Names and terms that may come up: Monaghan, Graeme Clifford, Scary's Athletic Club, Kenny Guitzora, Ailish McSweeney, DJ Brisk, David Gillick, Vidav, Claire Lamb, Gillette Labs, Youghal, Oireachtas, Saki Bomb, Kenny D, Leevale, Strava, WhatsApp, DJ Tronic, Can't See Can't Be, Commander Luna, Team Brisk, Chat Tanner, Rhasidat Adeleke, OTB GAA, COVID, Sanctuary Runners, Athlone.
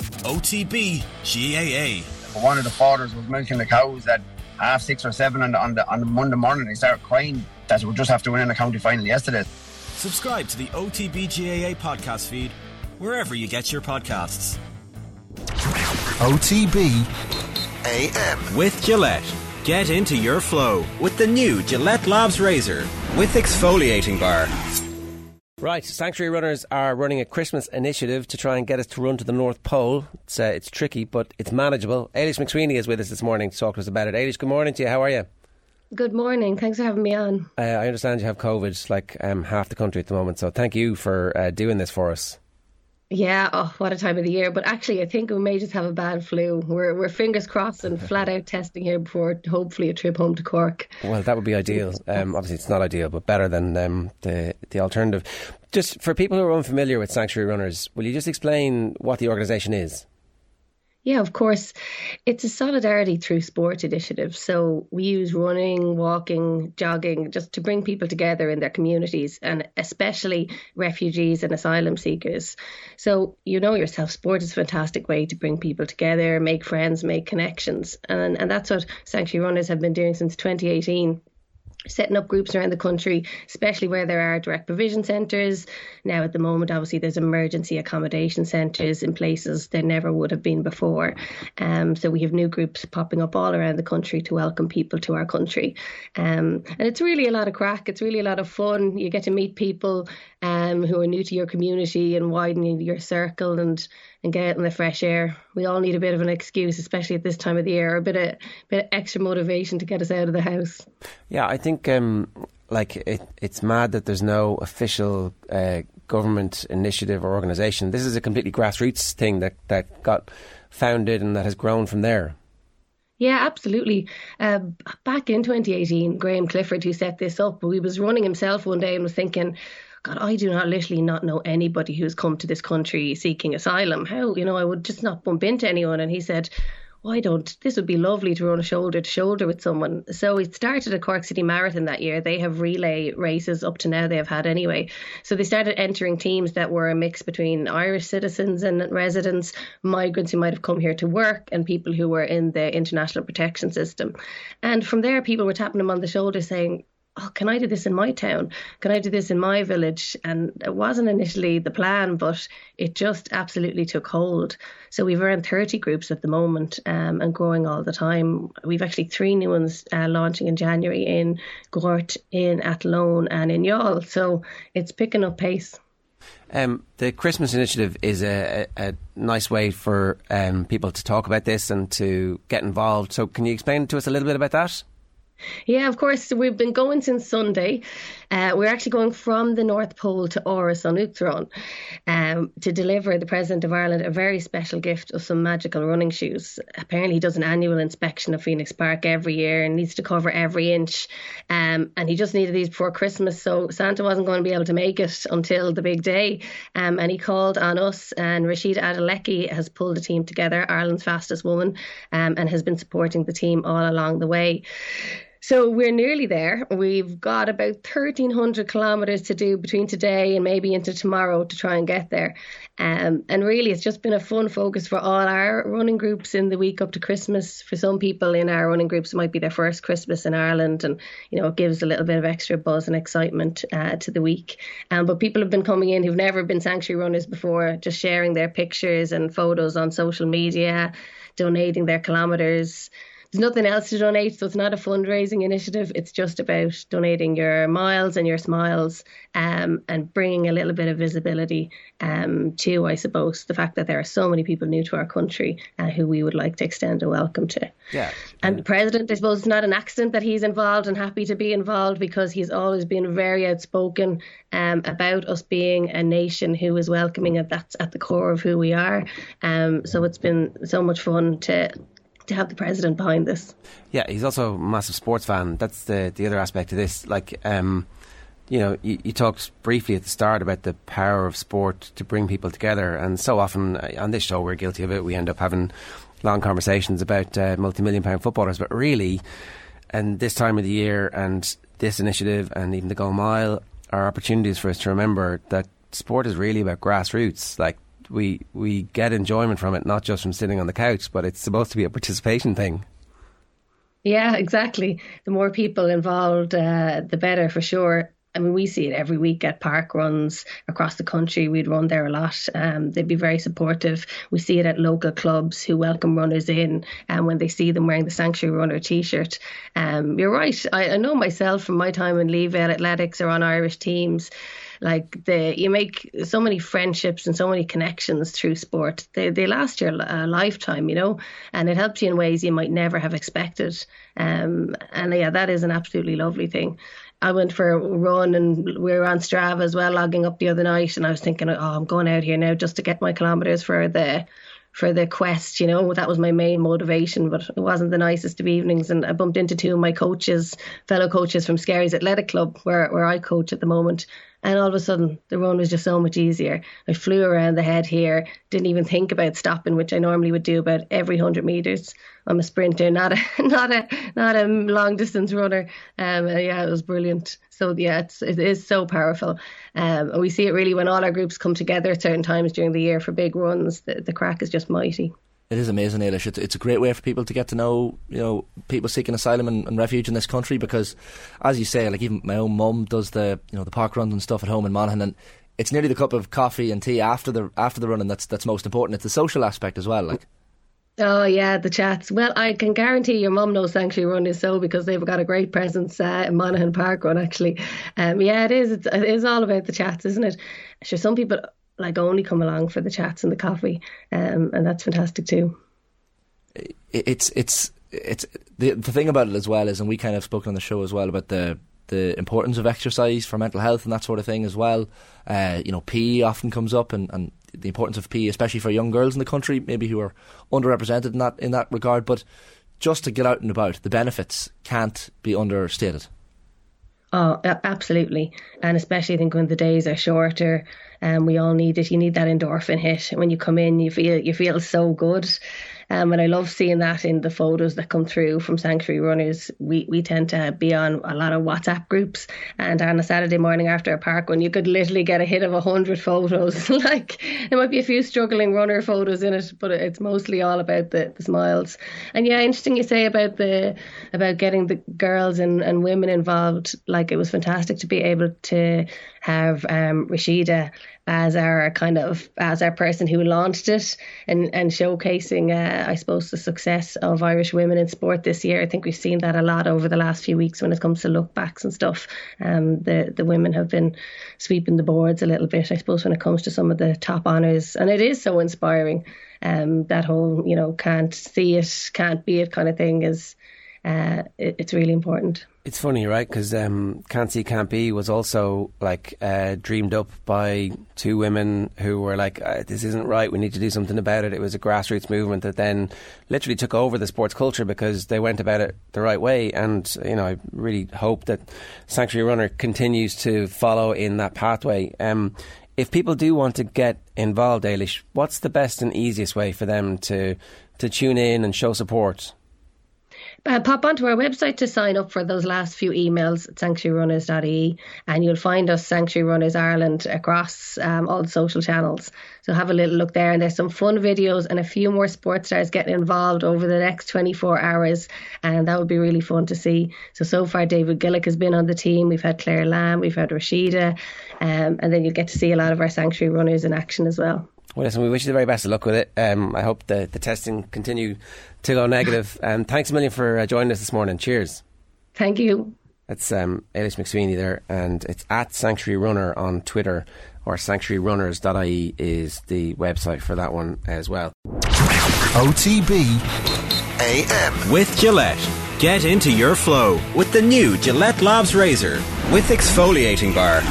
OTB GAA. One of the fathers was milking the cows at 6:30 or 7:30 on the Monday morning. They started crying that we just have to win in the county final yesterday. Subscribe to the OTB GAA podcast feed wherever you get your podcasts. OTB AM with Gillette. Get into your flow with the new Gillette Labs razor with exfoliating bar. Right, Sanctuary Runners are running a Christmas initiative to try and get us to run to the North Pole. It's tricky, but it's manageable. Ailish McSweeney is with us this morning to talk to us about it. Ailish, good morning to you. How are you? Good morning. Thanks for having me on. I understand you have COVID, like half the country at the moment, so thank you for doing this for us. Yeah, oh, what a time of the year. But actually, I think we may just have a bad flu. We're fingers crossed and flat out testing here before hopefully a trip home to Cork. Well, that would be ideal. Obviously, it's not ideal, but better than the alternative. Just for people who are unfamiliar with Sanctuary Runners, will you just explain what the organisation is? Yeah, of course. It's a solidarity through sport initiative. So we use running, walking, jogging just to bring people together in their communities, and especially refugees and asylum seekers. So you know yourself, sport is a fantastic way to bring people together, make friends, make connections. And that's what Sanctuary Runners have been doing since 2018. Setting up groups around the country, especially where there are direct provision centres. Now at the moment, obviously, there's emergency accommodation centres in places there never would have been before. So we have new groups popping up all around the country to welcome people to our country. And it's really a lot of crack. It's really a lot of fun. You get to meet people who are new to your community and widening your circle and get out in the fresh air. We all need a bit of an excuse, especially at this time of the year, a bit of extra motivation to get us out of the house. Yeah, I think it's mad that there's no official government initiative or organisation. This is a completely grassroots thing that got founded and that has grown from there. Yeah, absolutely. Back in 2018, Graeme Clifford, who set this up, he was running himself one day and was thinking, God, I do not know anybody who's come to this country seeking asylum. How, I would just not bump into anyone. And he said, why don't, this would be lovely to run shoulder to shoulder with someone. So it started a Cork City Marathon that year. They have relay races up to now they have had anyway. So they started entering teams that were a mix between Irish citizens and residents, migrants who might have come here to work, and people who were in the international protection system. And from there, people were tapping them on the shoulder saying, oh, can I do this in my town? Can I do this in my village? And it wasn't initially the plan, but it just absolutely took hold. So we've around 30 groups at the moment and growing all the time. We've actually 3 new ones launching in January in Gort, in Athlone and in Youghal. So it's picking up pace. The Christmas initiative is a nice way for people to talk about this and to get involved. So can you explain to us a little bit about that? Yeah, of course. We've been going since Sunday. We're actually going from the North Pole to Oireachtas on Uachtaráin to deliver the President of Ireland a very special gift of some magical running shoes. Apparently he does an annual inspection of Phoenix Park every year and needs to cover every inch. And he just needed these before Christmas, so Santa wasn't going to be able to make it until the big day. And he called on us, and Rhasidat Adeleke has pulled a team together, Ireland's fastest woman, and has been supporting the team all along the way. So we're nearly there. We've got about 1,300 kilometres to do between today and maybe into tomorrow to try and get there. And really, it's just been a fun focus for all our running groups in the week up to Christmas. For some people in our running groups, it might be their first Christmas in Ireland. And, it gives a little bit of extra buzz and excitement to the week. But people have been coming in who've never been Sanctuary Runners before, just sharing their pictures and photos on social media, donating their kilometres. There's nothing else to donate, so it's not a fundraising initiative. It's just about donating your miles and your smiles and bringing a little bit of visibility to, I suppose, the fact that there are so many people new to our country who we would like to extend a welcome to. Yeah. And the President, I suppose, it's not an accident that he's involved and happy to be involved, because he's always been very outspoken about us being a nation who is welcoming, and that's at the core of who we are. So it's been so much fun to have the President behind this. Yeah, he's also a massive sports fan. That's the other aspect of this. You talked briefly at the start about the power of sport to bring people together, and so often on this show we're guilty of it. We end up having long conversations about multi-million-pound footballers, but really, and this time of the year and this initiative and even the Go Mile are opportunities for us to remember that sport is really about grassroots. we get enjoyment from it, not just from sitting on the couch, but it's supposed to be a participation thing. Yeah, exactly. The more people involved, the better, for sure. I mean, we see it every week at park runs across the country. We'd run there a lot. They'd be very supportive. We see it at local clubs who welcome runners in, and when they see them wearing the Sanctuary Runner T-shirt. You're right. I know myself from my time in Leevale Athletics or on Irish teams, like you make so many friendships and so many connections through sport. They last your lifetime, you know, and it helps you in ways you might never have expected. And yeah, that is an absolutely lovely thing. I went for a run and we were on Strava as well, logging up the other night, and I was thinking, oh, I'm going out here now just to get my kilometres for the quest, you know. That was my main motivation, but it wasn't the nicest of evenings, and I bumped into two of my coaches, fellow coaches from Scary's Athletic Club, where I coach at the moment, and all of a sudden the run was just so much easier. I flew around the head here, didn't even think about stopping, which I normally would do about every 100 metres. I'm a sprinter, not a long distance runner. Yeah, it was brilliant. So yeah, it is so powerful. And we see it really when all our groups come together at certain times during the year for big runs. The crack is just mighty. It is amazing, Ailish. It's a great way for people to get to know, you know, people seeking asylum and refuge in this country, because, as you say, like even my own mum does the, you know, the park runs and stuff at home in Monaghan, and it's nearly the cup of coffee and tea after the running that's most important. It's the social aspect as well, like. Oh yeah, the chats. Well, I can guarantee your mum knows Sanctuary Run is so, because they've got a great presence in Monaghan Park Run, actually. Yeah, it is. It is all about the chats, isn't it? Sure, some people like only come along for the chats and the coffee, and that's fantastic too. It's the thing about it as well is, and we kind of spoken on the show as well about the importance of exercise for mental health and that sort of thing as well. You know, PE often comes up, and the importance of PE, especially for young girls in the country, maybe who are underrepresented in that regard. But just to get out and about, the benefits can't be understated. Oh, absolutely. And especially I think when the days are shorter, we all need it. You need that endorphin hit. When you come in, you feel so good. And I love seeing that in the photos that come through from Sanctuary Runners. We tend to be on a lot of WhatsApp groups, and on a Saturday morning after a park run, you could literally get a hit of 100 photos. Like, there might be a few struggling runner photos in it, but it's mostly all about the smiles. And yeah, interesting you say about getting the girls and women involved. Like, it was fantastic to be able to have Rhasidat as our person who launched it and showcasing, I suppose, the success of Irish women in sport this year. I think we've seen that a lot over the last few weeks when it comes to look backs and stuff. The women have been sweeping the boards a little bit, I suppose, when it comes to some of the top honours. And it is so inspiring. That whole, you know, can't see it, can't be it kind of thing is... it's really important. It's funny, right? Because Can't See Can't Be was also like dreamed up by two women who were like, this isn't right, we need to do something about it. It was a grassroots movement that then literally took over the sports culture because they went about it the right way. And, you know, I really hope that Sanctuary Runner continues to follow in that pathway. If people do want to get involved, Ailish, what's the best and easiest way for them to tune in and show support? Pop onto our website to sign up for those last few emails at sanctuaryrunners.ie, and you'll find us, Sanctuary Runners Ireland, across all the social channels. So have a little look there, and there's some fun videos and a few more sports stars getting involved over the next 24 hours, and that would be really fun to see. So far David Gillick has been on the team, we've had Claire Lamb, we've had Rhasidat, and then you'll get to see a lot of our Sanctuary Runners in action as well. Well, listen, we wish you the very best of luck with it. I hope the testing continue to go negative. Thanks a million for joining us this morning. Cheers. Thank you. That's Ailish McSweeney there, and it's at Sanctuary Runner on Twitter, or sanctuaryrunners.ie is the website for that one as well. OTB AM with Gillette. Get into your flow with the new Gillette Labs razor with exfoliating bar.